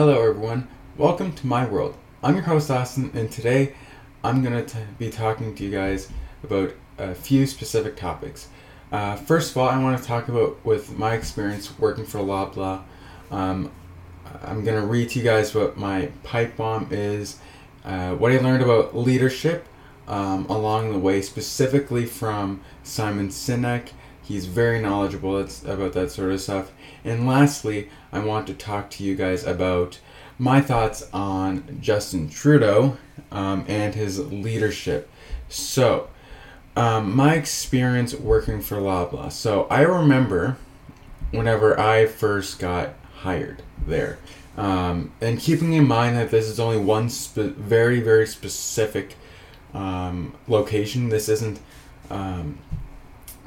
Hello everyone, welcome to my world. I'm your host Austin, and today I'm going to be talking to you guys about a few specific topics. First of all, I want to talk about with my experience working for Loblaw. I'm going to read to you guys what my pipe bomb is, what I learned about leadership along the way, specifically from Simon Sinek. He's very knowledgeable about that sort of stuff. And lastly, I want to talk to you guys about my thoughts on Justin Trudeau and his leadership. So, my experience working for Loblaw. So, I remember whenever I first got hired there. And keeping in mind that this is only one very, very specific location. This isn't...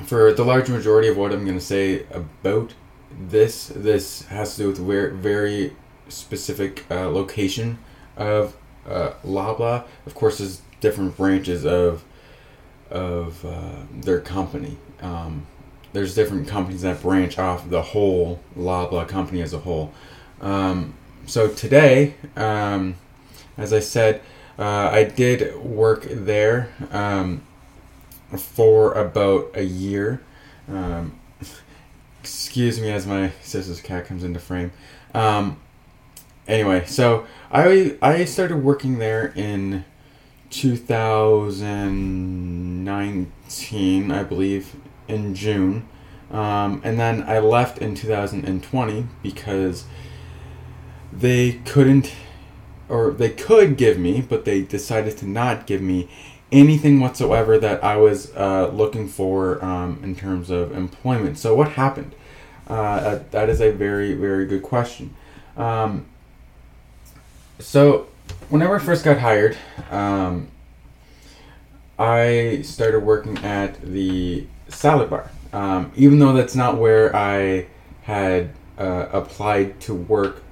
For the large majority of what I'm going to say about this has to do with very specific location of Loblaw. Of course, there's different branches of their company. There's different companies that branch off the whole Loblaw company as a whole. So today, as I said, I did work there. For about a year. Excuse me as my sister's cat comes into frame. Anyway, so I started working there in 2019, I believe, in June. And then I left in 2020 because they could give me, but they decided to not give me anything whatsoever that I was looking for in terms of employment. So what happened? That is a very, very good question. So whenever I first got hired, I started working at the salad bar. Even though that's not where I had applied to work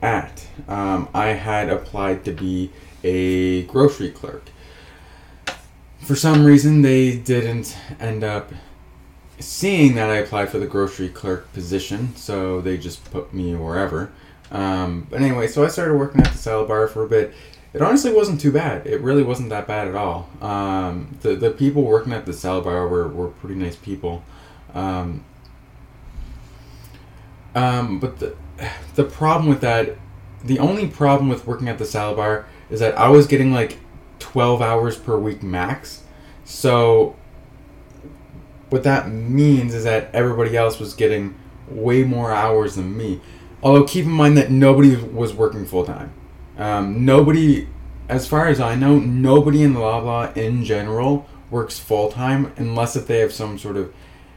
at. I had applied to be a grocery clerk. For some reason, they didn't end up seeing that I applied for the grocery clerk position, so they just put me wherever. But anyway, so I started working at the salad bar for a bit. It honestly wasn't too bad. It really wasn't that bad at all. The people working at the salad bar were pretty nice people. But the problem with that, the only problem with working at the salad bar is that I was getting like 12 hours per week max. So what that means is that everybody else was getting way more hours than me. Although keep in mind that nobody was working full time. Nobody, as far as I know, nobody in Loblaw in general works full time unless if they have some sort of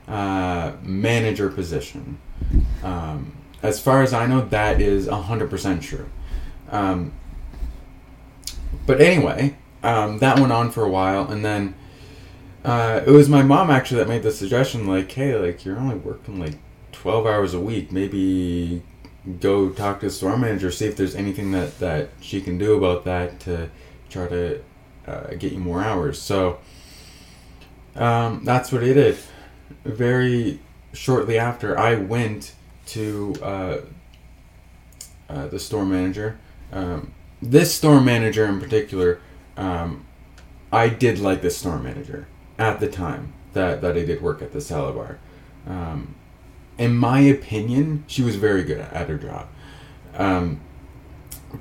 manager position. As far as I know, that is 100% true. But anyway... that went on for a while, and then it was my mom actually that made the suggestion, like, hey, like, you're only working like 12 hours a week, maybe go talk to the store manager, see if there's anything that she can do about that to try to get you more hours. So that's what I did. Very shortly after, I went to the store manager. This store manager in particular... I did like the store manager at the time that I did work at the salad bar. In my opinion, she was very good at her job.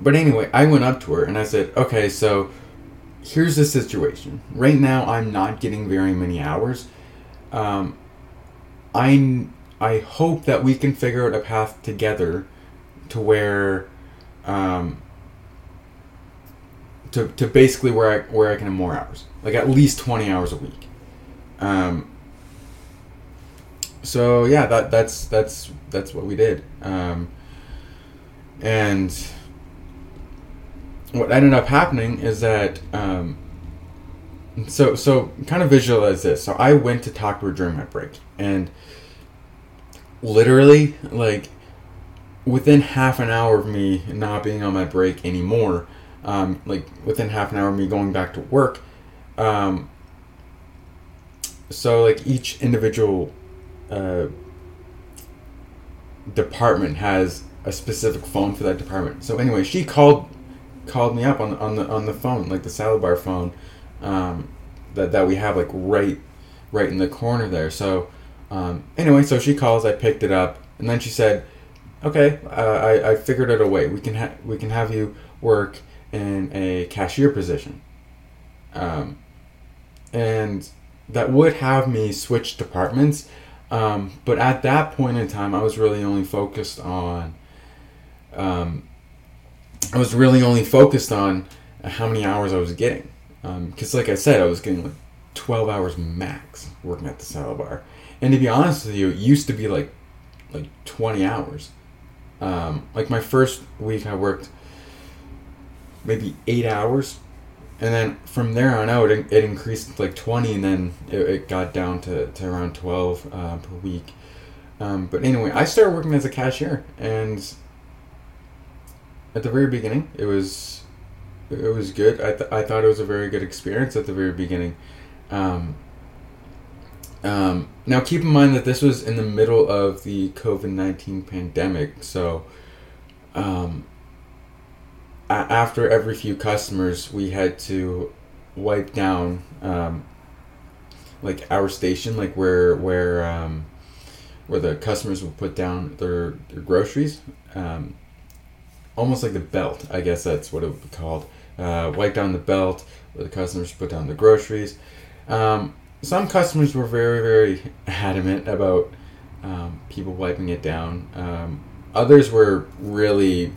But anyway, I went up to her and I said, okay, so here's the situation. Right now, I'm not getting very many hours. I hope that we can figure out a path together to where... To basically where I can have more hours, like at least 20 hours a week. So yeah, that's what we did. And what ended up happening is that so kind of visualize this. So I went to talk to her during my break, and literally like within half an hour of me not being on my break anymore. Like within half an hour of me going back to work. So like each individual department has a specific phone for that department. So anyway, she called me up on the phone, like the salad bar phone, that we have like right in the corner there. So anyway, so she calls, I picked it up, and then she said, "Okay, I figured out a way. We can have you work in a cashier position." And that would have me switch departments. But at that point in time, I was really only focused on, how many hours I was getting. 'Cause like I said, I was getting like 12 hours max working at the salad bar. And to be honest with you, it used to be like 20 hours. Like my first week I worked maybe 8 hours. And then from there on out, it increased like 20, and then it got down to around 12 per week. But anyway, I started working as a cashier, and at the very beginning, it was good. I thought it was a very good experience at the very beginning. Now, keep in mind that this was in the middle of the COVID-19 pandemic, so... after every few customers, we had to wipe down like our station, like where the customers would put down their groceries, almost like the belt, I guess that's what it would be called. Wipe down the belt where the customers put down the groceries. Some customers were very, very adamant about people wiping it down. Others were really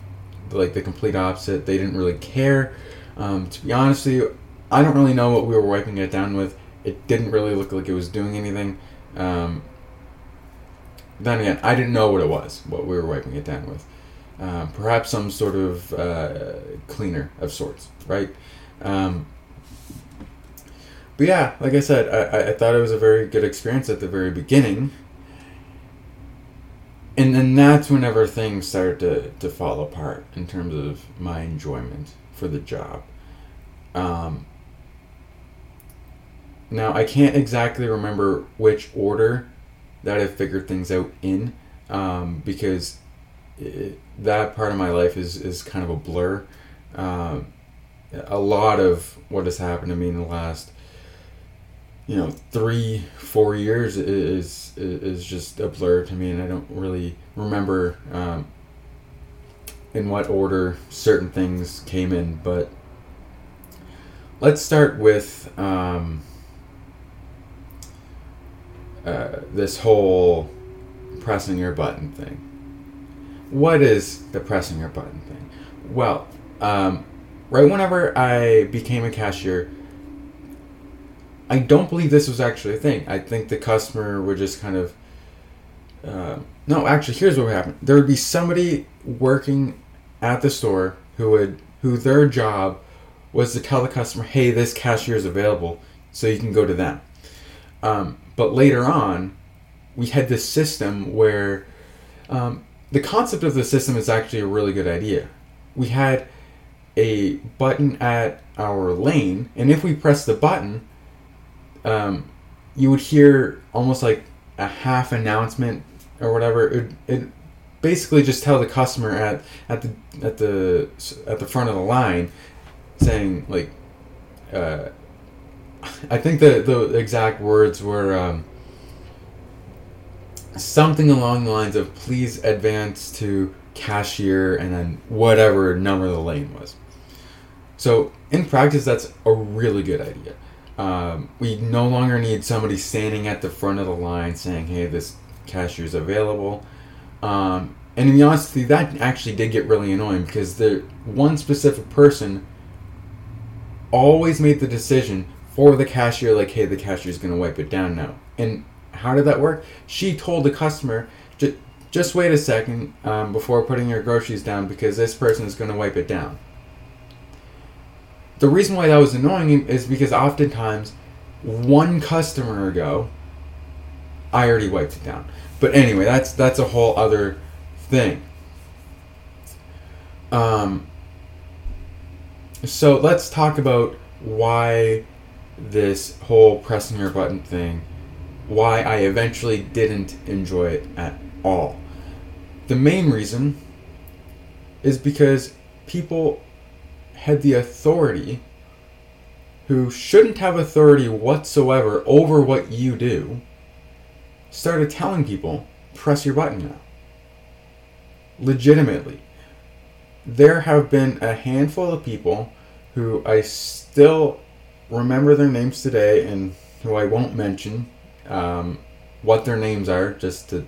like the complete opposite. They didn't really care. To be honest with you, I don't really know what we were wiping it down with. It didn't really look like it was doing anything. Then again, I didn't know what it was, what we were wiping it down with. Perhaps some sort of cleaner of sorts, right? But yeah, like I said, I thought it was a very good experience at the very beginning. And then that's whenever things started to fall apart in terms of my enjoyment for the job. Now, I can't exactly remember which order that I figured things out in, because that part of my life is kind of a blur. A lot of what has happened to me in the last 3-4 years is just a blur to me, and I don't really remember in what order certain things came in. But let's start with this whole pressing your button thing. What is the pressing your button thing? Well, right whenever I became a cashier, I don't believe this was actually a thing. I think the customer would just kind of... no, actually, here's what would happen. There would be somebody working at the store who their job was to tell the customer, hey, this cashier is available, so you can go to them. But later on, we had this system where... the concept of the system is actually a really good idea. We had a button at our lane, and if we pressed the button... you would hear almost like a half announcement or whatever. It basically just tell the customer at the front of the line, saying like, I think the exact words were something along the lines of please advance to cashier and then whatever number the lane was. So in practice, that's a really good idea. We no longer need somebody standing at the front of the line saying, hey, this cashier's available. And to be honest with you, that actually did get really annoying because the one specific person always made the decision for the cashier, like, hey, the cashier's going to wipe it down now. And how did that work? She told the customer, just wait a second before putting your groceries down because this person is going to wipe it down. The reason why that was annoying is because oftentimes, one customer ago, I already wiped it down. But anyway, that's a whole other thing. So let's talk about why this whole pressing your button thing, why I eventually didn't enjoy it at all. The main reason is because people had the authority who shouldn't have authority whatsoever over what you do, started telling people, press your button now. Legitimately. There have been a handful of people who I still remember their names today and who I won't mention what their names are, just to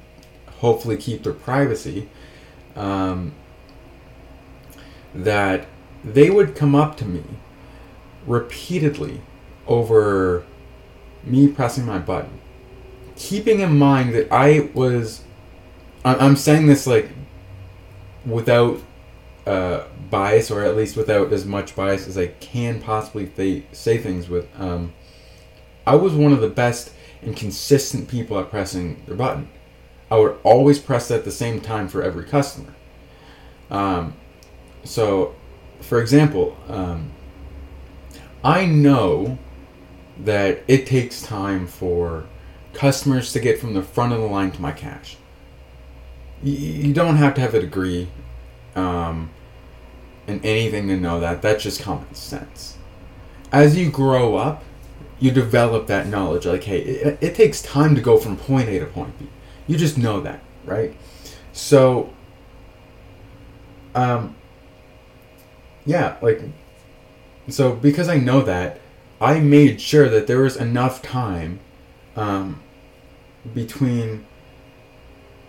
hopefully keep their privacy, that they would come up to me repeatedly over me pressing my button, keeping in mind that I'm saying this like without bias, or at least without as much bias as I can possibly say things with. I was one of the best and consistent people at pressing their button. I would always press at the same time for every customer. So, for example, I know that it takes time for customers to get from the front of the line to my cash. You don't have to have a degree in anything to know that. That's just common sense. As you grow up, you develop that knowledge. Like, hey, it takes time to go from point A to point B. You just know that, right? So, so because I know that, I made sure that there was enough time between...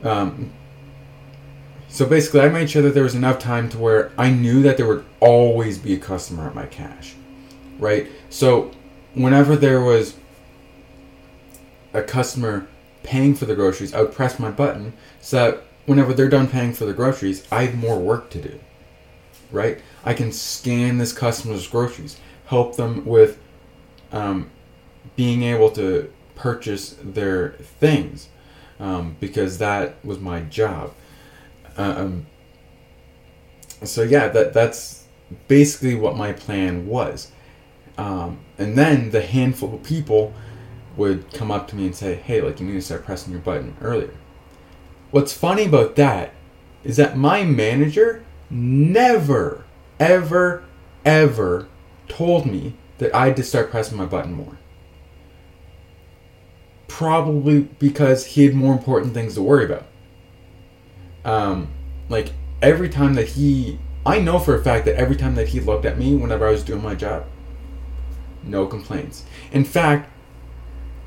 So basically, I made sure that there was enough time to where I knew that there would always be a customer at my cash, right? So whenever there was a customer paying for the groceries, I would press my button so that whenever they're done paying for the groceries, I have more work to do, right? I can scan this customer's groceries, help them with being able to purchase their things, because that was my job. That's basically what my plan was. And then the handful of people would come up to me and say, hey, like, you need to start pressing your button earlier. What's funny about that is that my manager never, ever, ever told me that I had to start pressing my button more. Probably because he had more important things to worry about. Every time that I know for a fact that every time that he looked at me whenever I was doing my job, no complaints. In fact,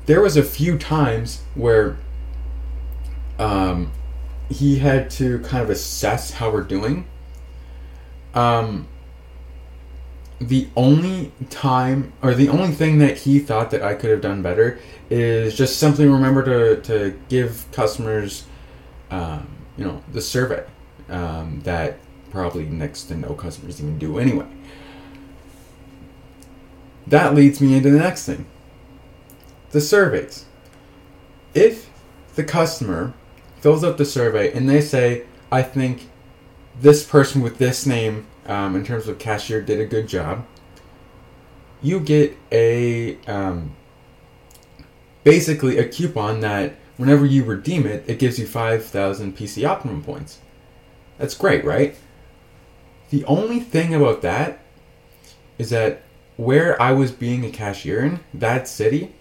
there was a few times where he had to kind of assess how we're doing. The only time, or the only thing that he thought that I could have done better is just simply remember to give customers, the survey that probably next to no customers even do anyway. That leads me into the next thing. The surveys. If the customer fills out the survey and they say, I think this person with this name in terms of cashier did a good job, you get a basically a coupon that whenever you redeem it, it gives you 5,000 PC optimum points. That's great, right? The only thing about that is that where I was being a cashier in that city,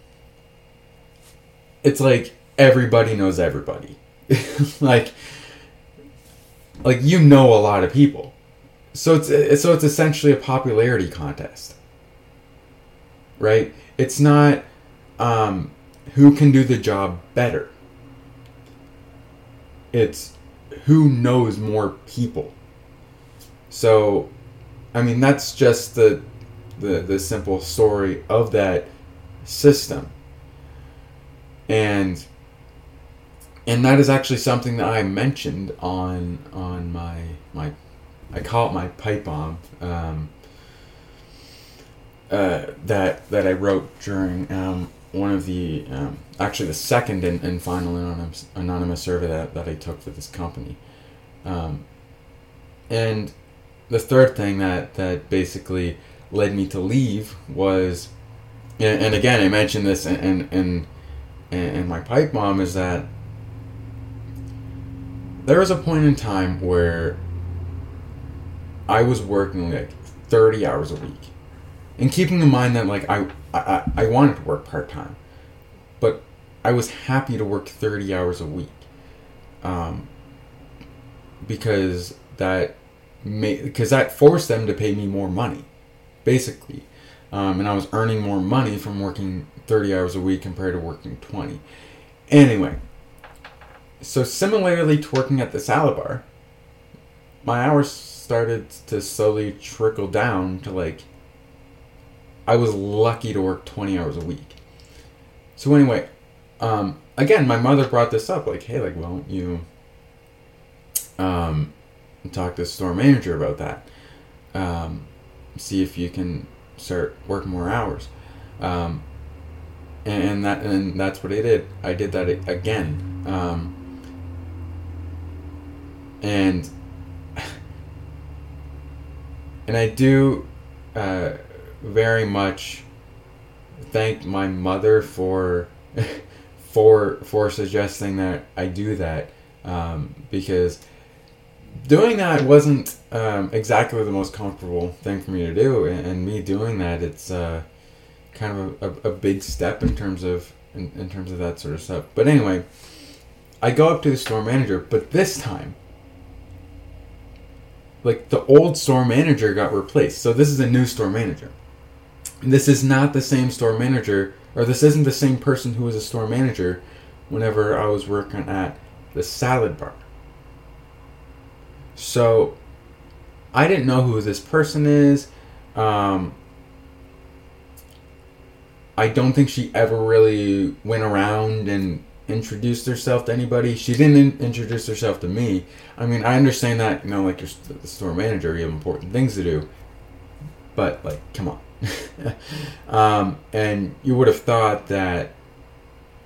it's like everybody knows everybody. like you know a lot of people. So it's essentially a popularity contest, right? It's not who can do the job better. It's who knows more people. So, I mean, that's just the simple story of that system. And that is actually something that I mentioned on my I call it my pipe bomb that I wrote during one of the actually the second and final anonymous survey that I took for this company, and the third thing that basically led me to leave was, and again I mentioned this and my pipe bomb, is that there was a point in time where I was working like 30 hours a week, and keeping in mind that like I wanted to work part-time, but I was happy to work 30 hours a week, because that forced them to pay me more money, basically, and I was earning more money from working 30 hours a week compared to working 20. Anyway, so similarly to working at the salad bar, my hours started to slowly trickle down to like, I was lucky to work 20 hours a week. So anyway, again, my mother brought this up, like, hey, like, won't you talk to the store manager about that? See if you can start working more hours. And that's what I did. I did that again. And I do very much thank my mother for suggesting that I do that, because doing that wasn't exactly the most comfortable thing for me to do, and me doing that, it's kind of a big step in terms of that sort of stuff. But anyway, I go up to the store manager, but this time, like, the old store manager got replaced. So this is a new store manager. This is not the same store manager, or this isn't the same person who was a store manager whenever I was working at the salad bar. So I didn't know who this person is. I don't think she ever really went around and introduced herself to anybody. She didn't introduce herself to me. I mean, I understand that, you know, like, you're the store manager, you have important things to do, but, like, come on. And you would have thought that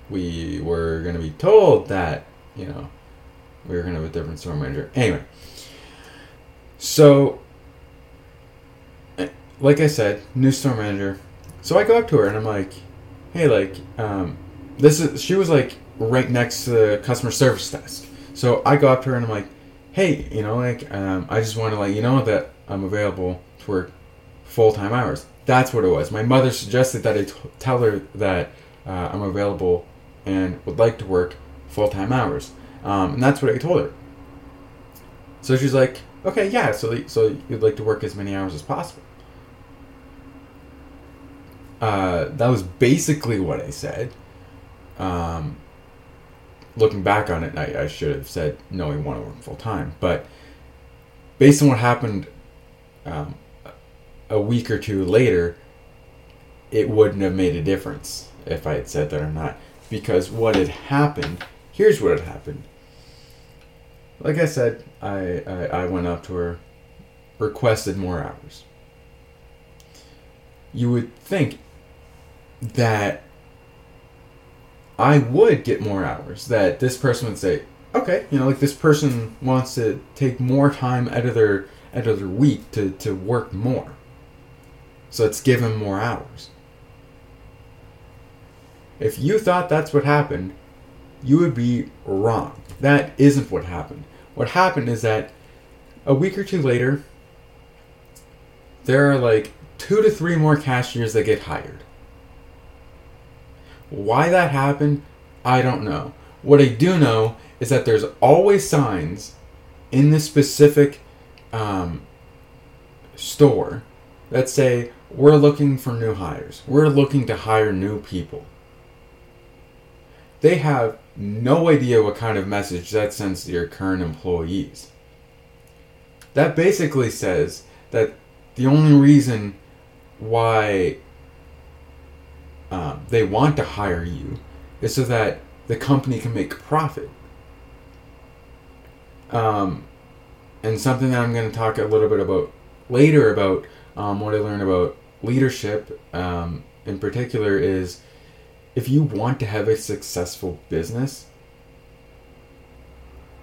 we were going to be told that, you know, we were going to have a different store manager. Anyway, so, like I said, new store manager. So I go up to her and I'm like, hey, like, she was like right next to the customer service desk. So I go up to her and I'm like, hey, you know, like, I just want to let you know that I'm available to work full-time hours. That's what it was. My mother suggested that I tell her that I'm available and would like to work full-time hours. And that's what I told her. So she's like, okay, yeah, so you'd like to work as many hours as possible. That was basically what I said. Looking back on it, I should have said, no, I want to work full time. But based on what happened a week or two later, it wouldn't have made a difference if I had said that or not. Because what had happened, here's what had happened. Like I said, I went up to her, requested more hours. You would think that I would get more hours, that this person would say, okay, you know, like, this person wants to take more time out of their week to work more. So let's give him more hours. If you thought that's what happened, you would be wrong. That isn't what happened. What happened is that a week or two later, there are like 2 to 3 more cashiers that get hired. Why that happened, I don't know. What I do know is that there's always signs in this specific store that say, we're looking for new hires. We're looking to hire new people. They have no idea what kind of message that sends to your current employees. That basically says that the only reason why they want to hire you is so that the company can make a profit. And something that I'm going to talk a little bit about later about what I learned about leadership in particular is, if you want to have a successful business,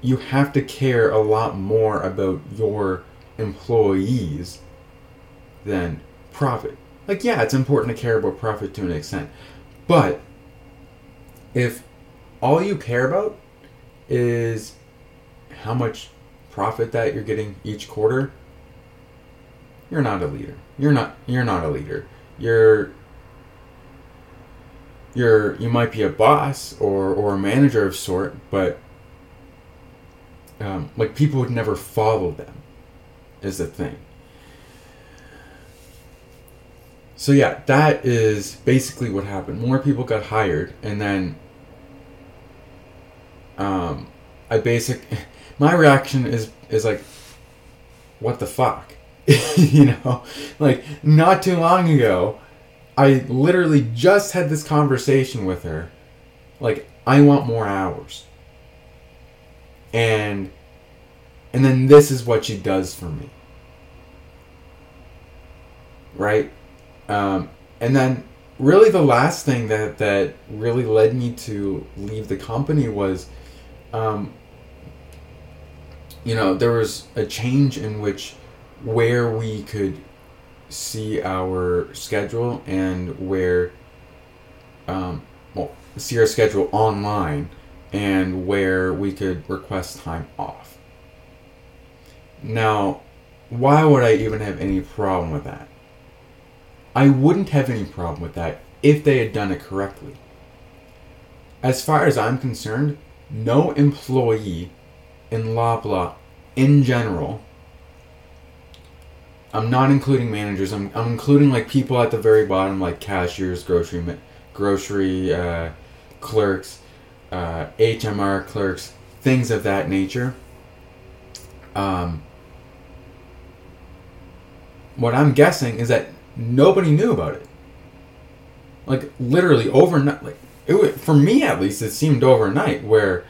you have to care a lot more about your employees than profit. Like, yeah, it's important to care about profit to an extent. But if all you care about is how much profit that you're getting each quarter, You're not a leader. You're not a leader. You might be a boss or a manager of sort, but like people would never follow them is the thing. So yeah, that is basically what happened. More people got hired, and then my reaction is like, what the fuck? You know, like not too long ago, I literally just had this conversation with her. Like, I want more hours. And then this is what she does for me. Right? And then really the last thing that really led me to leave the company was, there was a change in where we could see our schedule and see our schedule online and where we could request time off. Now, why would I even have any problem with that? I wouldn't have any problem with that if they had done it correctly. As far as I'm concerned, no employee in Loblaw in general, I'm not including managers, I'm including like people at the very bottom, like cashiers, grocery clerks, HMR clerks, things of that nature. What I'm guessing is that nobody knew about it. Like literally overnight, like it, for me at least, it seemed overnight where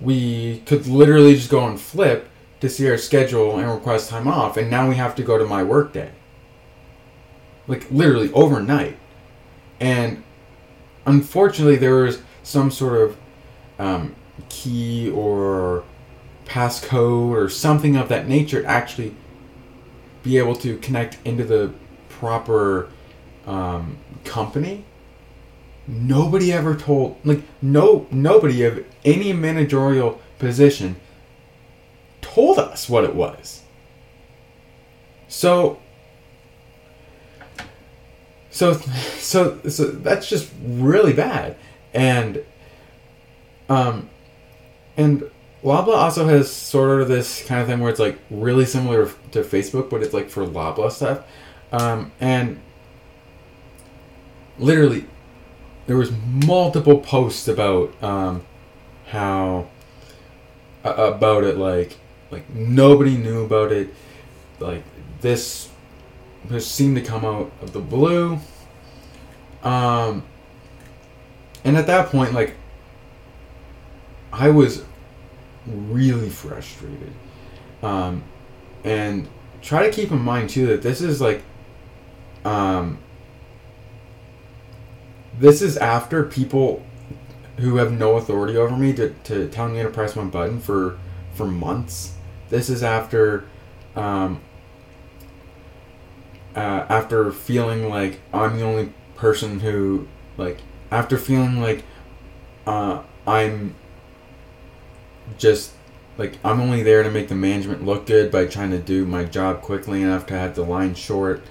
we could literally just go and flip to see our schedule and request time off, and now we have to go to my work day. Like literally overnight. And unfortunately there was some sort of key or passcode or something of that nature to actually be able to connect into the proper company. Nobody ever told, like nobody of any managerial position told us what it was. So that's just really bad. And Loblaw also has sort of this kind of thing where it's like really similar to Facebook, but it's like for Loblaw stuff. And literally there was multiple posts about how about it, like nobody knew about it, like this seemed to come out of the blue. And at that point, like I was really frustrated. And try to keep in mind too that this is like this is after people who have no authority over me to tell me to press one button for months. This is after after feeling like I'm the only person who, like, after feeling like I'm just like I'm only there to make the management look good by trying to do my job quickly enough to have the line short.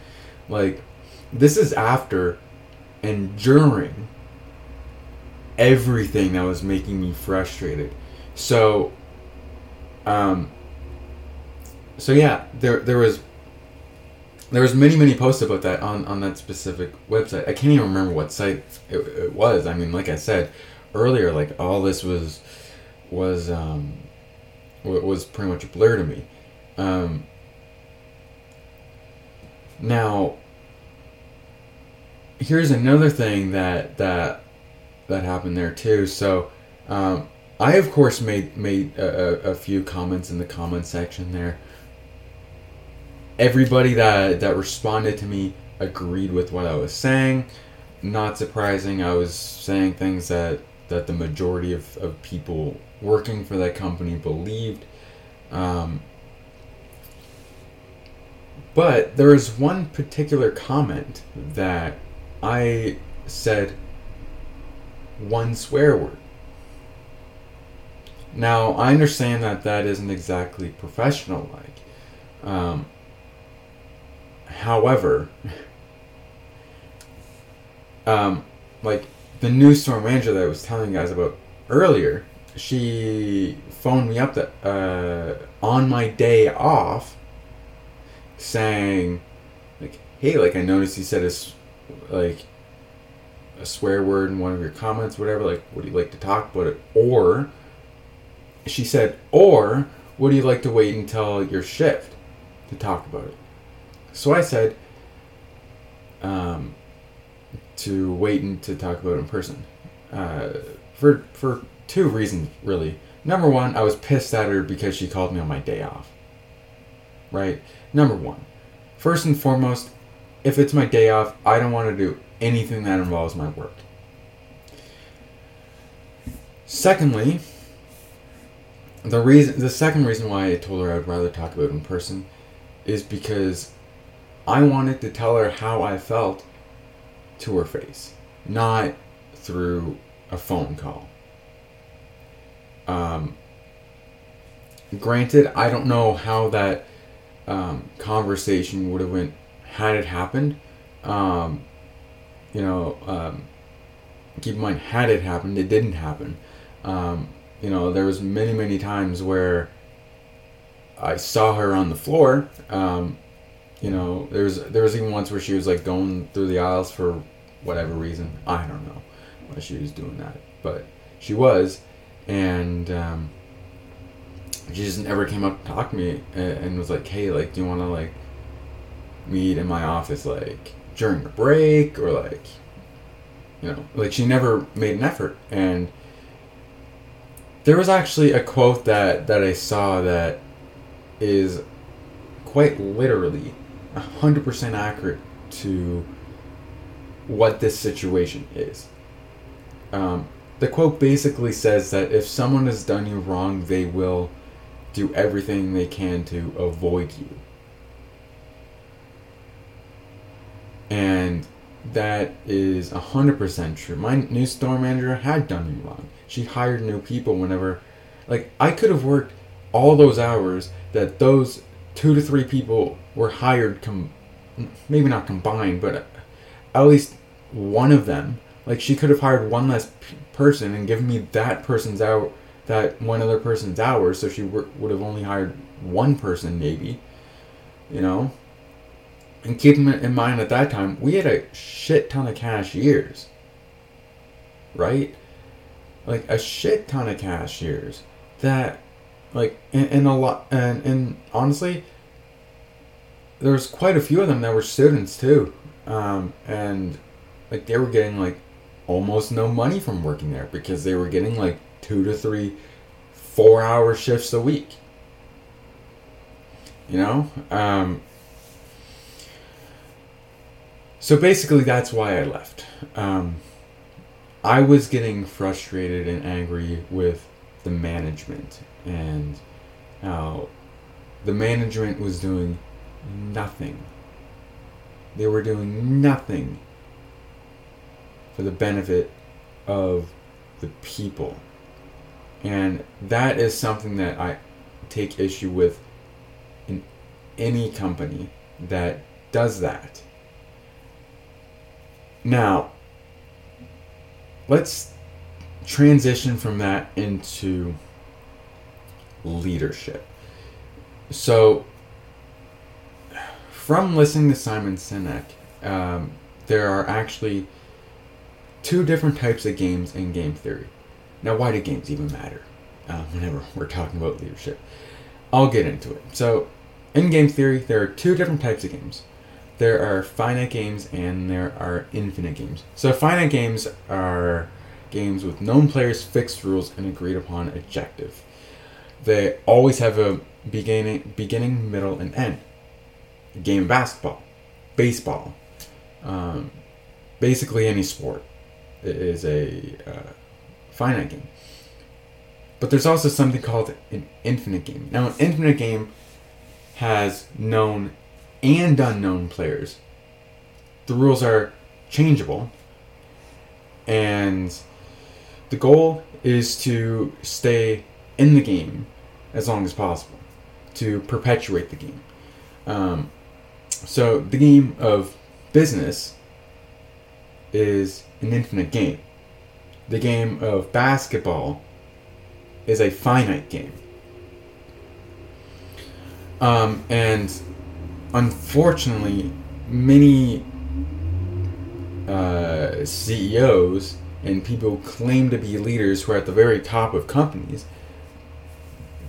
Like, this is after and during everything that was making me frustrated. So yeah, there was many posts about that on that specific website. I can't even remember what site it was. I mean, like I said earlier, like all this was pretty much a blur to me. Now, here's another thing that happened there too. So, I of course made a few comments in the comment section there. Everybody that responded to me agreed with what I was saying. Not surprising, I was saying things that the majority of people working for that company believed. But there was one particular comment that I said one swear word. Now, I understand that isn't exactly professional-like. However, like the new store manager that I was telling you guys about earlier, she phoned me up that on my day off, saying, like, hey, like, I noticed you said a swear word in one of your comments, whatever, like, would you like to talk about it? Or, she said, or would you like to wait until your shift to talk about it? So I said, to wait and to talk about it in person, for two reasons, really. Number one, I was pissed at her because she called me on my day off, right? Number one, first and foremost, if it's my day off, I don't want to do anything that involves my work. Secondly, the second reason why I told her I'd rather talk about it in person is because I wanted to tell her how I felt to her face, not through a phone call. Granted, I don't know how that conversation would have went had it happened. Keep in mind, had it happened, it didn't happen. There was many, many times where I saw her on the floor. There was even once where she was like going through the aisles for whatever reason. I don't know why she was doing that, but she was, and she just never came up to talk to me and was like, hey, like, do you want to like meet in my office like during a break, or like, you know, like she never made an effort. And there was actually a quote that I saw that is quite literally 100% accurate to what this situation is. The quote basically says that if someone has done you wrong, they will do everything they can to avoid you. And that is 100% true. My new store manager had done me wrong. She hired new people whenever, like, I could have worked all those hours that those 2 to 3 people were hired, maybe not combined, but at least one of them. Like, she could have hired one less person and given me that person's hour, that one other person's hours, so she would have only hired one person, maybe, you know? And keep in mind, at that time, we had a shit ton of cashiers, right? Like, a shit ton of cashiers that, like, and a lot, and honestly, there was quite a few of them that were students too, and like they were getting like almost no money from working there because they were getting like 2 to 3 4-hour shifts a week, you know. So basically, that's why I left. I was getting frustrated and angry with the management and how the management was doing nothing. They were doing nothing for the benefit of the people. And that is something that I take issue with in any company that does that. Now, let's transition from that into leadership. So, from listening to Simon Sinek, there are actually 2 different types of games in game theory. Now, why do games even matter whenever we're talking about leadership? I'll get into it. So, in game theory, there are 2 different types of games. There are finite games and there are infinite games. So finite games are games with known players, fixed rules, and agreed upon objective. They always have a beginning, middle, and end. A game of basketball, baseball, basically any sport is a finite game. But there's also something called an infinite game. Now, an infinite game has known and unknown players. The rules are changeable, and the goal is to stay in the game as long as possible, to perpetuate the game. So the game of business is an infinite game. The game of basketball is a finite game. And unfortunately, many CEOs and people who claim to be leaders who are at the very top of companies,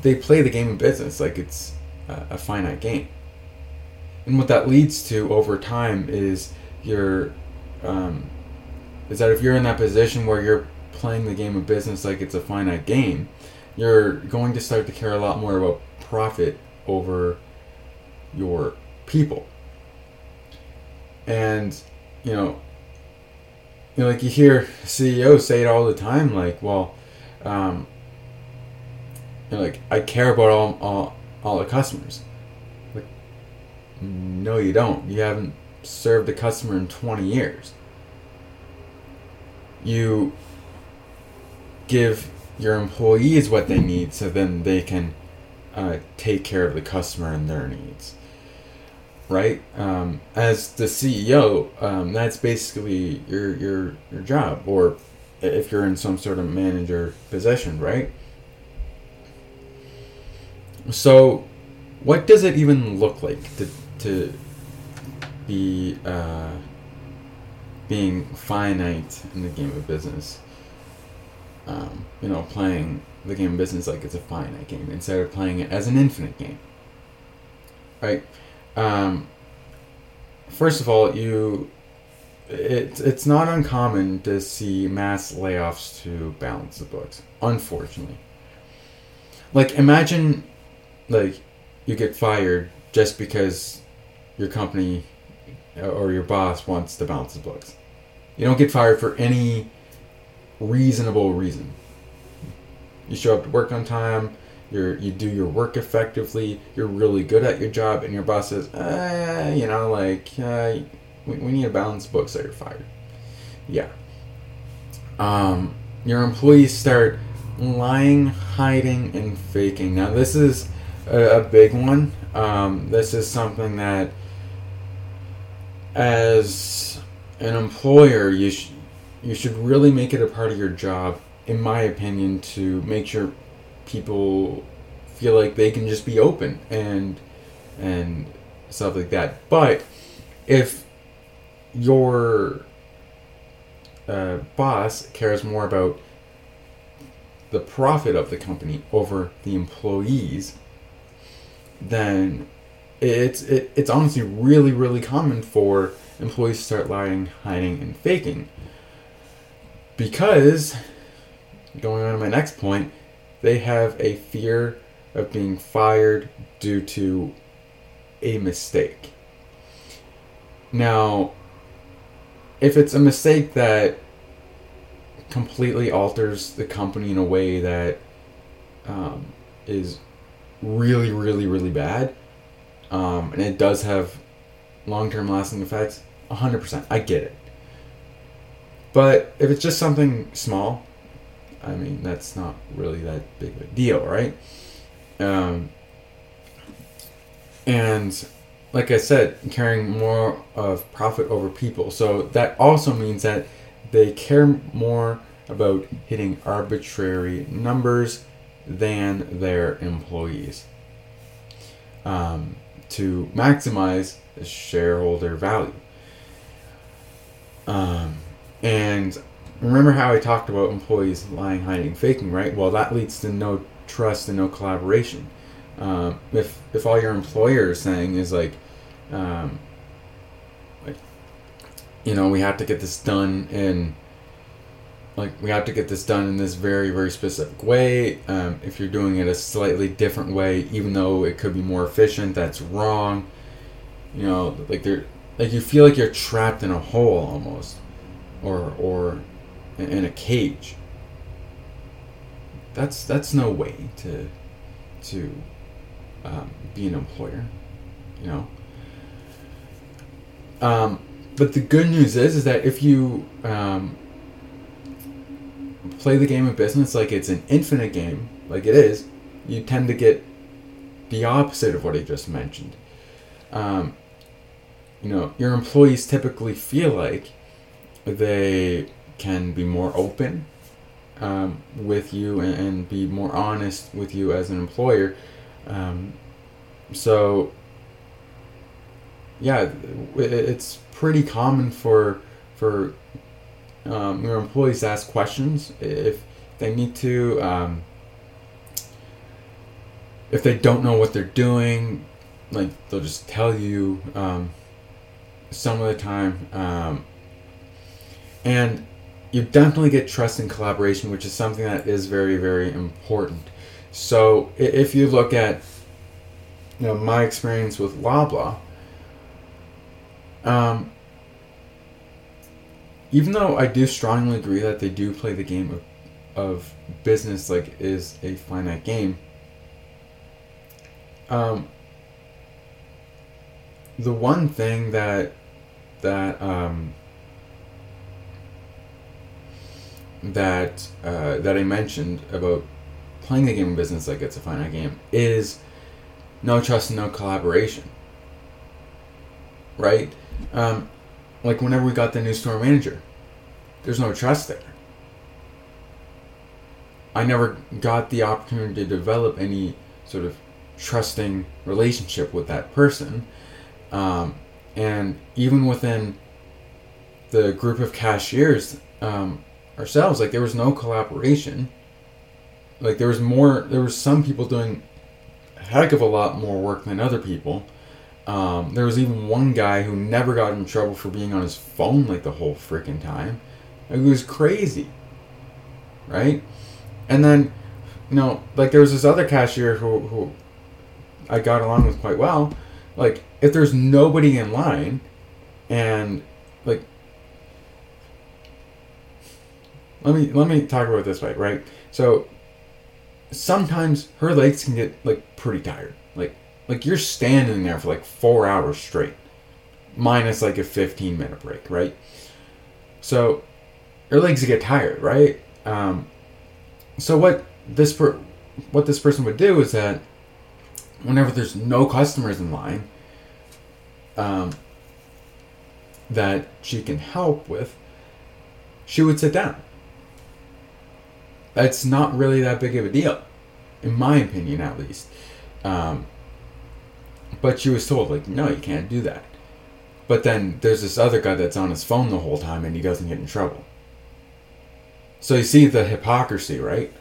they play the game of business like it's a finite game. And what that leads to over time is that if you're in that position where you're playing the game of business like it's a finite game, you're going to start to care a lot more about profit over your people. And, you know, like you hear CEOs say it all the time, like, well, you know, like, I care about all the customers. Like, no, you don't. You haven't served a customer in 20 years. You give your employees what they need so then they can take care of the customer and their needs, right? As the CEO, that's basically your job, or if you're in some sort of manager position, right? So what does it even look like to be being finite in the game of business? You know, playing the game of business like it's a finite game instead of playing it as an infinite game, right? First of all, it's not uncommon to see mass layoffs to balance the books, unfortunately. Like, imagine, like, you get fired just because your company or your boss wants to balance the books. You don't get fired for any reasonable reason. You show up to work on time, you do your work effectively, you're really good at your job, and your boss says, we need to balance the books, so you're fired. Yeah. Your employees start lying, hiding, and faking. Now, this is a big one. This is something that, as an employer, you should really make it a part of your job, in my opinion, to make sure people feel like they can just be open and stuff like that. But if your boss cares more about the profit of the company over the employees, then it's honestly really, really common for employees to start lying, hiding, and faking. Because, going on to my next point, they have a fear of being fired due to a mistake. Now, if it's a mistake that completely alters the company in a way that is really, really, really bad, and it does have long-term lasting effects, 100%, I get it. But if it's just something small, I mean, that's not really that big of a deal, right? And like I said, caring more of profit over people. So that also means that they care more about hitting arbitrary numbers than their employees to maximize shareholder value. And remember how I talked about employees lying, hiding, faking, right? Well, that leads to no trust and no collaboration. If all your employer is saying is we have to get this done in this very, very specific way. If you're doing it a slightly different way, even though it could be more efficient, that's wrong. You know, you feel like you're trapped in a hole almost. Or in a cage. That's no way to be an employer, you know. But the good news is that if you play the game of business like it's an infinite game, like it is, you tend to get the opposite of what I just mentioned. you know, your employees typically feel like they can be more open with you and be more honest with you as an employer. So, yeah, it's pretty common for your employees to ask questions if they need to, if they don't know what they're doing, like, they'll just tell you some of the time. And you definitely get trust and collaboration, which is something that is very, very important. So if you look at, you know, my experience with Loblaw, even though I do strongly agree that they do play the game of business, like it is a finite game, the one thing that I mentioned about playing the game of business like it's a finite game is no trust and no collaboration, right? Like whenever we got the new store manager, there's no trust there. I never got the opportunity to develop any sort of trusting relationship with that person. And even within the group of cashiers ourselves, like there was no collaboration. Like there were some people doing a heck of a lot more work than other people. There was even one guy who never got in trouble for being on his phone like the whole freaking time. Like, it was crazy, right? And then, you know, like there was this other cashier who I got along with quite well. Like, if there's nobody in line, and like, let me talk about it this way, right? So sometimes her legs can get like pretty tired. Like you're standing there for like 4 hours straight, minus like a 15-minute break, right? So your legs get tired, right? So what this person would do is that whenever there's no customers in line, that she can help with, she would sit down. That's not really that big of a deal, in my opinion, at least. But she was told, like, no, you can't do that. But then there's this other guy that's on his phone the whole time and he doesn't get in trouble. So you see the hypocrisy, right?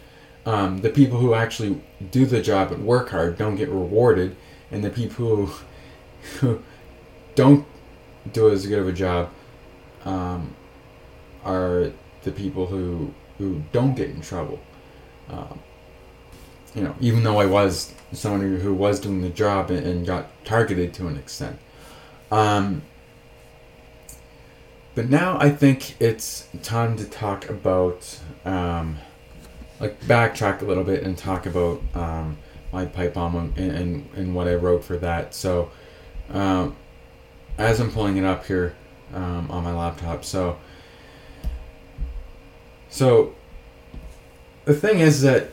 The people who actually do the job and work hard don't get rewarded, and the people who don't do as good of a job are the people who don't get in trouble. You know, even though I was someone who was doing the job and got targeted to an extent. But now I think it's time to talk about, backtrack a little bit and talk about my pipe bomb and what I wrote for that. So, as I'm pulling it up here on my laptop, so the thing is that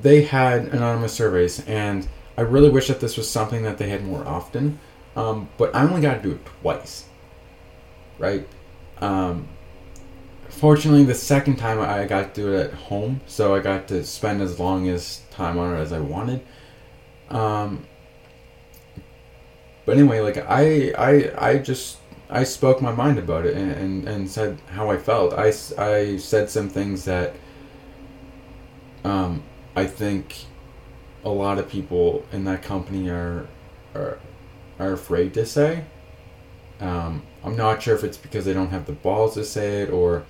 they had anonymous surveys, and I really wish that this was something that they had more often, but I only got to do it twice, right? Fortunately, the second time I got to do it at home, so I got to spend as long as time on it as I wanted. But anyway, like I spoke my mind about it and said how I felt. I said some things that I think a lot of people in that company are afraid to say. I'm not sure if it's because they don't have the balls to say it or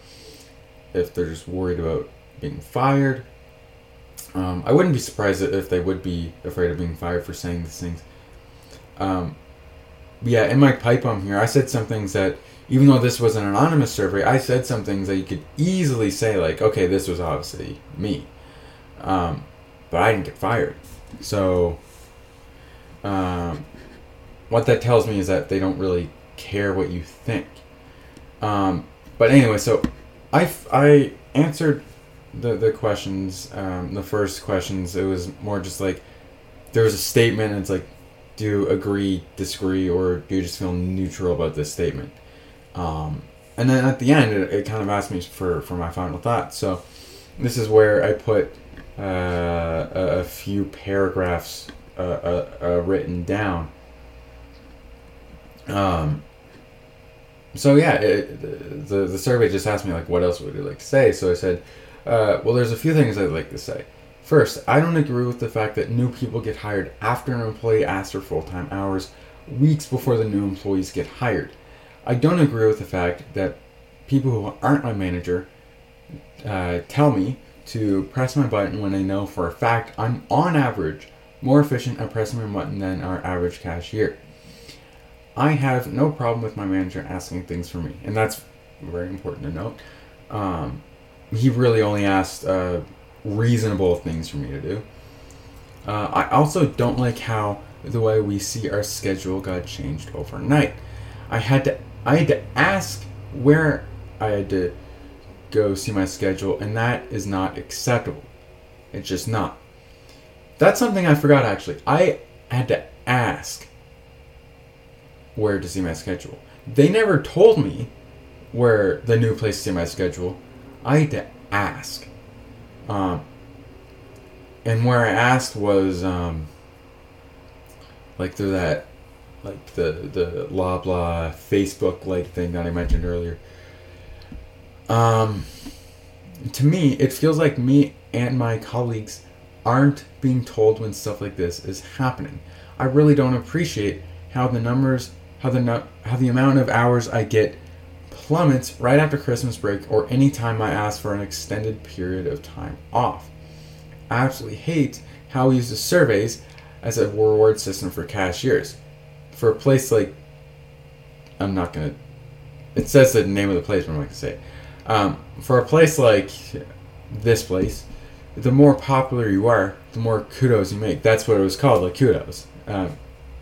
if they're just worried about being fired. I wouldn't be surprised if they would be afraid of being fired for saying these things. Yeah, in my pipe bomb here, I said some things that, even though this was an anonymous survey, I said some things that you could easily say, like, okay, this was obviously me. But I didn't get fired. So, what that tells me is that they don't really care what you think. But anyway, so I answered the questions, the first questions. It was more just like, there was a statement and it's like, do you agree, disagree, or do you just feel neutral about this statement? And then at the end, it kind of asked me for my final thoughts. So this is where I put a few paragraphs written down. So yeah, the survey just asked me, like, what else would you like to say? So I said, well, there's a few things I'd like to say. First, I don't agree with the fact that new people get hired after an employee asks for full-time hours weeks before the new employees get hired. I don't agree with the fact that people who aren't my manager tell me to press my button when I know for a fact I'm, on average, more efficient at pressing my button than our average cashier. I have no problem with my manager asking things for me, and that's very important to note. He really only asked reasonable things for me to do. I also don't like how the way we see our schedule got changed overnight. I had to ask where I had to go see my schedule, and that is not acceptable. It's just not. That's something I forgot, actually. I had to ask where to see my schedule. They never told me where the new place to see my schedule. I had to ask. And where I asked was, like through that, like the Loblaw Facebook-like thing that I mentioned earlier. To me, it feels like me and my colleagues aren't being told when stuff like this is happening. I really don't appreciate how the numbers, how the amount of hours I get plummets right after Christmas break or any time I ask for an extended period of time off. I absolutely hate how we use the surveys as a reward system for cashiers. For a place like, I'm not gonna, it says the name of the place, but I'm not gonna say it. For a place like this place, the more popular you are, the more kudos you make. That's what it was called, like kudos.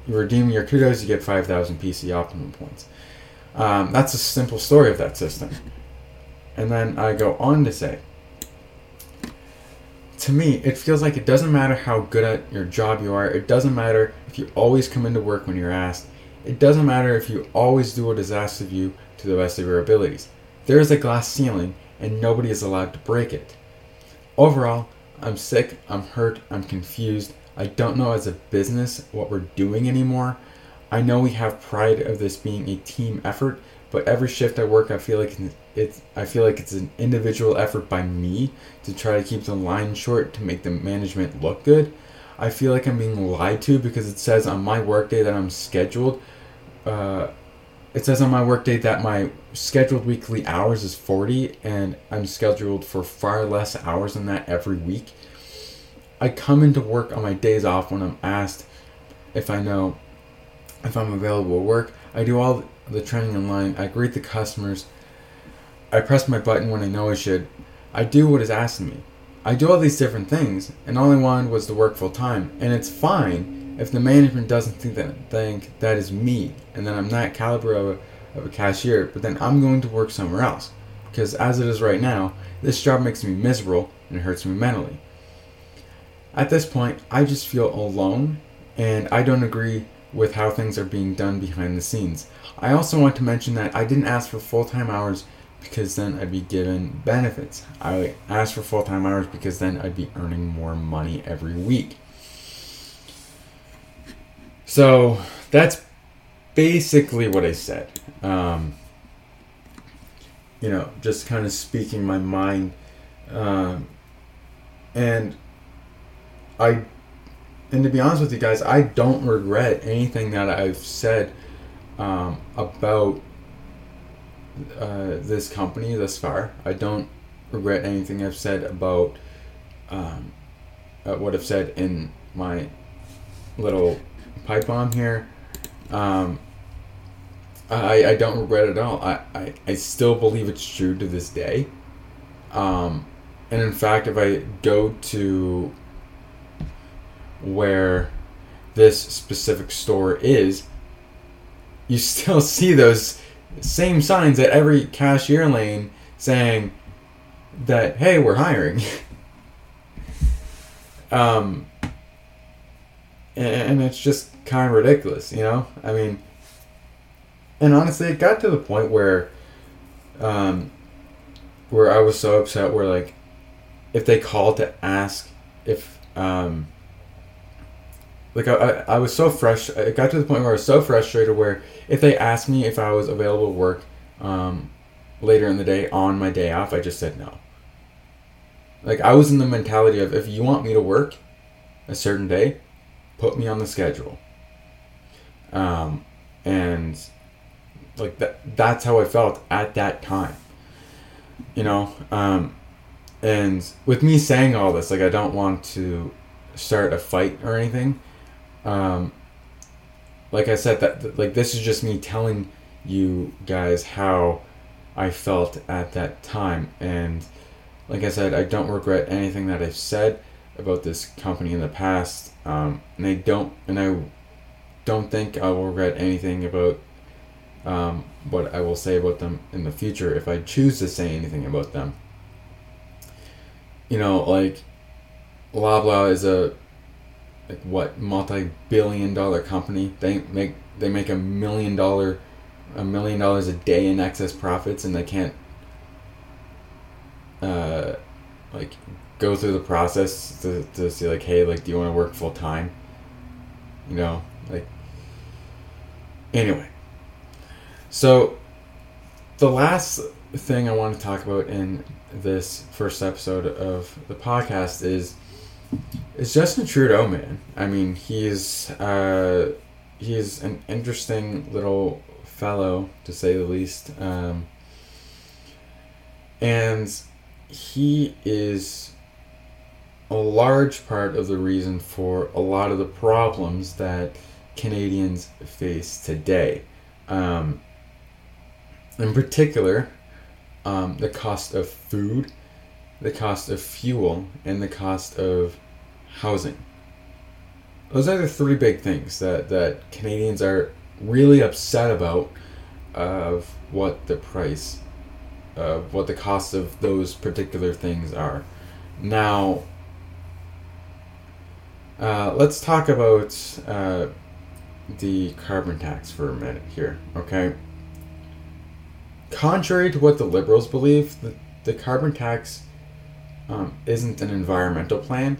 You redeem your kudos, you get 5,000 PC optimum points. That's a simple story of that system. And then I go on to say, to me, it feels like it doesn't matter how good at your job you are. It doesn't matter if you always come into work when you're asked. It doesn't matter if you always do what is asked of you to the best of your abilities. There is a glass ceiling, and nobody is allowed to break it. Overall, I'm sick, I'm hurt, I'm confused. I don't know as a business what we're doing anymore. I know we have pride of this being a team effort, but every shift I work, I feel like it's an individual effort by me to try to keep the line short to make the management look good. I feel like I'm being lied to because it says on my workday that I'm scheduled. It says on my workday that my scheduled weekly hours is 40, and I'm scheduled for far less hours than that every week. I come into work on my days off when I'm asked if I'm available at work. I do all the training online. I greet the customers. I press my button when I know I should. I do what is asked of me. I do all these different things, and all I wanted was to work full time. And it's fine if the management doesn't think that is me, and then I'm that caliber of a cashier, but then I'm going to work somewhere else. Because as it is right now, this job makes me miserable and it hurts me mentally. At this point, I just feel alone, and I don't agree with how things are being done behind the scenes. I also want to mention that I didn't ask for full-time hours because then I'd be given benefits. I asked for full-time hours because then I'd be earning more money every week. So that's basically what I said. Just kind of speaking my mind. And to be honest with you guys, I don't regret anything that I've said about this company thus far. I don't regret anything I've said about what I've said in my little pipe bomb here. I don't regret it at all. I still believe it's true to this day. And in fact, if I go to where this specific store is, you still see those same signs at every cashier lane saying that, hey, we're hiring. And it's just kind of ridiculous, you know? I mean, and honestly, it got to the point where I was so upset where, like, if they called to ask if, like, I was so frustrated. It got to the point where I was so frustrated where if they asked me if I was available to work later in the day on my day off, I just said no. Like, I was in the mentality of, if you want me to work a certain day, put me on the schedule. And, like, that's how I felt at that time. You know? And with me saying all this, like, I don't want to start a fight or anything. Like I said, that, like, this is just me telling you guys how I felt at that time. And, like I said, I don't regret anything that I've said about this company in the past, and I don't think I will regret anything about what I will say about them in the future if I choose to say anything about them. You know, like, Loblaw is a multi-billion-dollar company. They make $1 million a day in excess profits, and they can't go through the process to see, like, hey, like, do you want to work full time? You know, like, anyway. So the last thing I want to talk about in this first episode of the podcast is Justin Trudeau, man. I mean, he's an interesting little fellow, to say the least. And he is a large part of the reason for a lot of the problems that Canadians face today. In particular, the cost of food, the cost of fuel, and the cost of housing. Those are the three big things that Canadians are really upset about, of what the price, of what the cost of those particular things are. Now, let's talk about the carbon tax for a minute here, okay? Contrary to what the Liberals believe, the carbon tax isn't an environmental plan,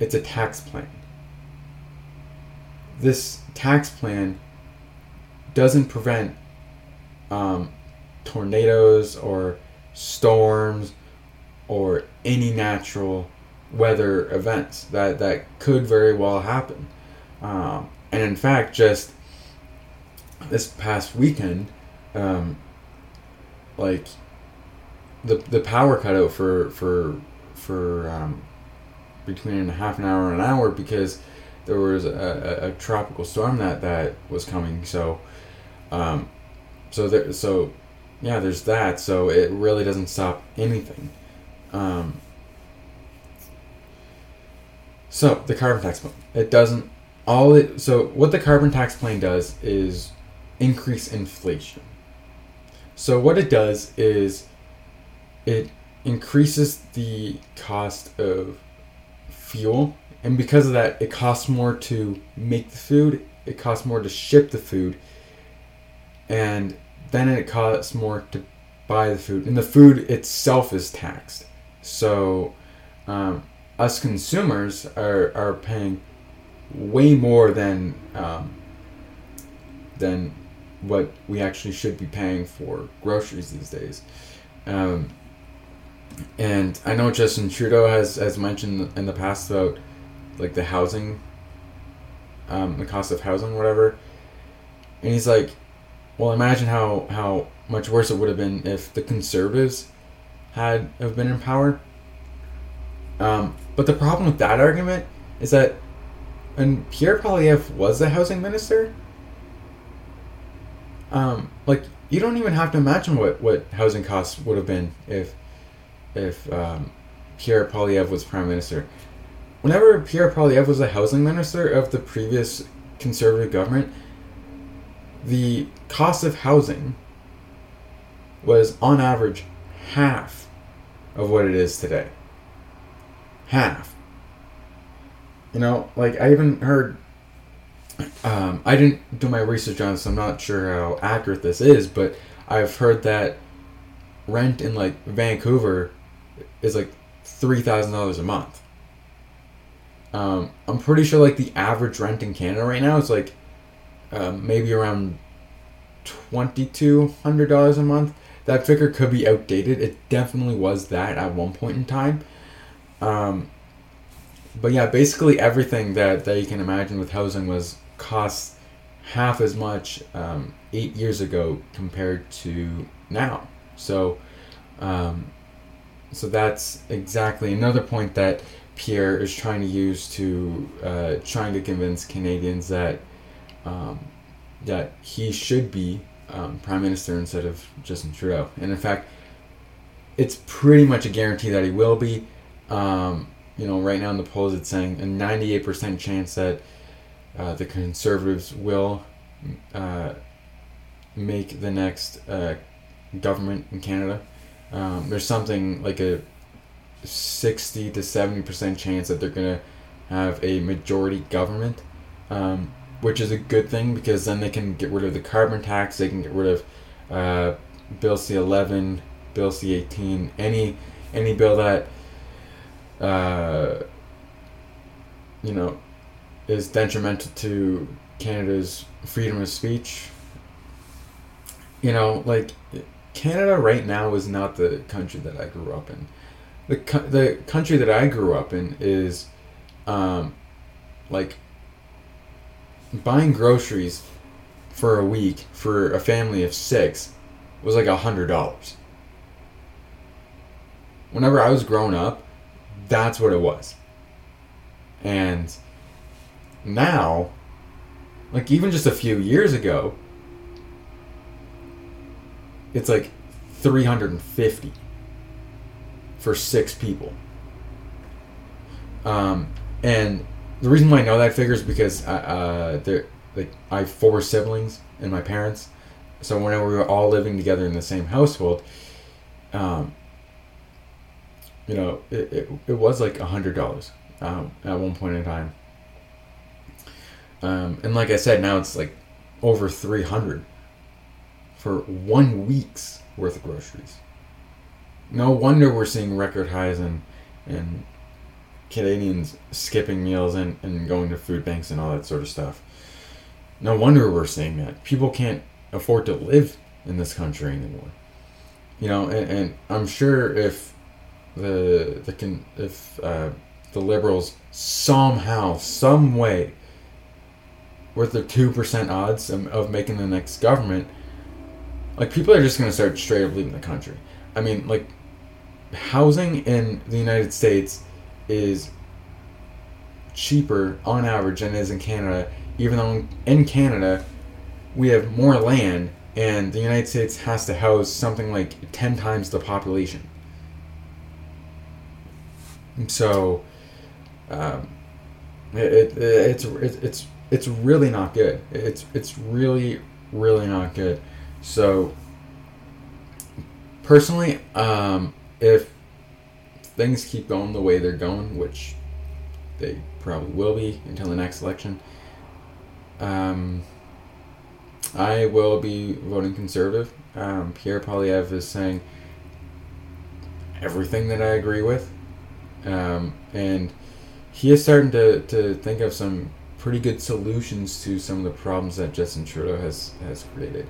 it's a tax plan. This tax plan doesn't prevent tornadoes or storms or any natural weather events that could very well happen, and in fact, just this past weekend, the power cut out for between half an hour and an hour because there was a tropical storm that was coming. So there's that. So it really doesn't stop anything. So the carbon tax plan, what the carbon tax plan does is increase inflation. So what it does is it increases the cost of fuel, and because of that, it costs more to make the food, it costs more to ship the food, and then it costs more to buy the food, and the food itself is taxed. So, us consumers are paying way more than what we actually should be paying for groceries these days. And I know Justin Trudeau has mentioned in the past about, like, the housing, the cost of housing, whatever. And he's like, well, imagine how much worse it would have been if the Conservatives have been in power. But the problem with that argument is that when Pierre Poilievre was the housing minister, you don't even have to imagine what housing costs would have been if Pierre Poilievre was prime minister. Whenever Pierre Poilievre was the housing minister of the previous Conservative government, the cost of housing was on average half of what it is today. Half. You know, like, I even heard, I didn't do my research on this, so I'm not sure how accurate this is, but I've heard that rent in, like, Vancouver is, like, $3,000 a month. I'm pretty sure, like, the average rent in Canada right now is, like, maybe around $2,200 a month. That figure could be outdated. It definitely was that at one point in time. But yeah, basically everything that you can imagine with housing was cost half as much 8 years ago compared to now. So that's exactly another point that Pierre is trying to use to trying to convince Canadians that that he should be Prime Minister instead of Justin Trudeau. And in fact, it's pretty much a guarantee that he will be. You know, right now in the polls, it's saying a 98% chance that the Conservatives will make the next government in Canada. There's something like a 60 to 70% chance that they're going to have a majority government, which is a good thing because then they can get rid of the carbon tax, they can get rid of Bill C11, Bill C18, any bill that you know, is detrimental to Canada's freedom of speech. You know, like, Canada right now is not the country that I grew up in. The country that I grew up in is, like, buying groceries for a week for a family of six was like $100. Whenever I was growing up, that's what it was. And now, like, even just a few years ago, it's like $350 for six people. And the reason why I know that figure is because I have four siblings and my parents. So whenever we were all living together in the same household, you know, it was like $100 at one point in time. And like I said, now it's like over $300 for 1 week's worth of groceries. No wonder we're seeing record highs in Canadians skipping meals and going to food banks and all that sort of stuff. No wonder we're seeing that. People can't afford to live in this country anymore. You know, and I'm sure if the Liberals somehow, some way, with their 2% odds of making the next government, like, people are just going to start straight up leaving the country. I mean, like, housing in the United States is cheaper on average than it is in Canada, even though in Canada we have more land and the United States has to house something like 10 times the population. So, it's really not good. It's really, really not good. So, personally, if things keep going the way they're going, which they probably will be until the next election, I will be voting Conservative. Pierre Poilievre is saying everything that I agree with. And he is starting to think of some pretty good solutions to some of the problems that Justin Trudeau has created.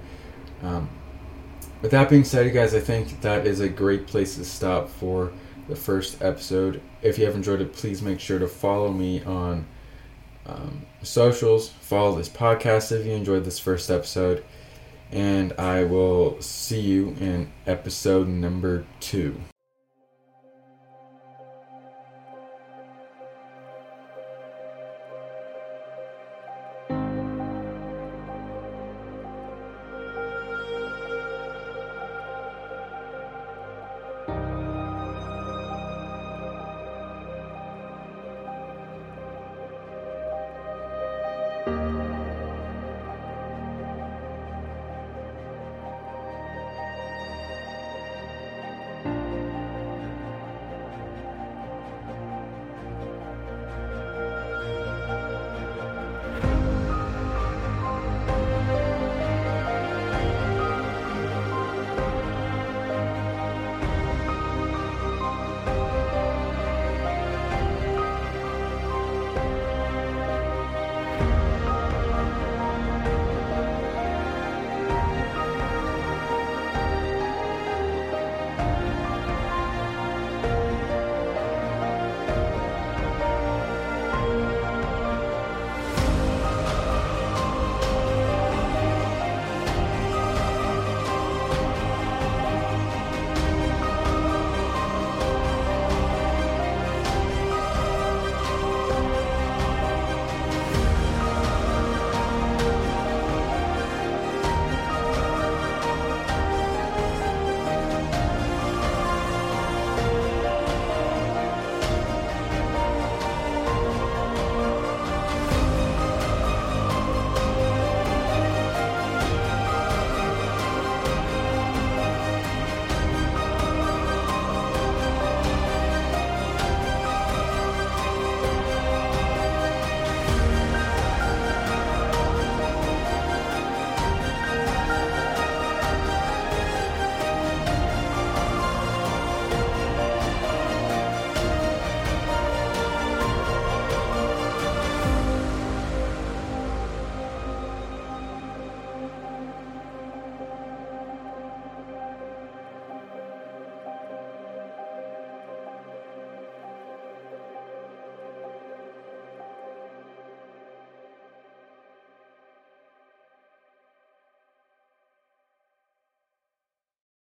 With that being said, you guys, I think that is a great place to stop for the first episode. If you have enjoyed it, please make sure to follow me on socials, follow this podcast if you enjoyed this first episode, and I will see you in episode number 2.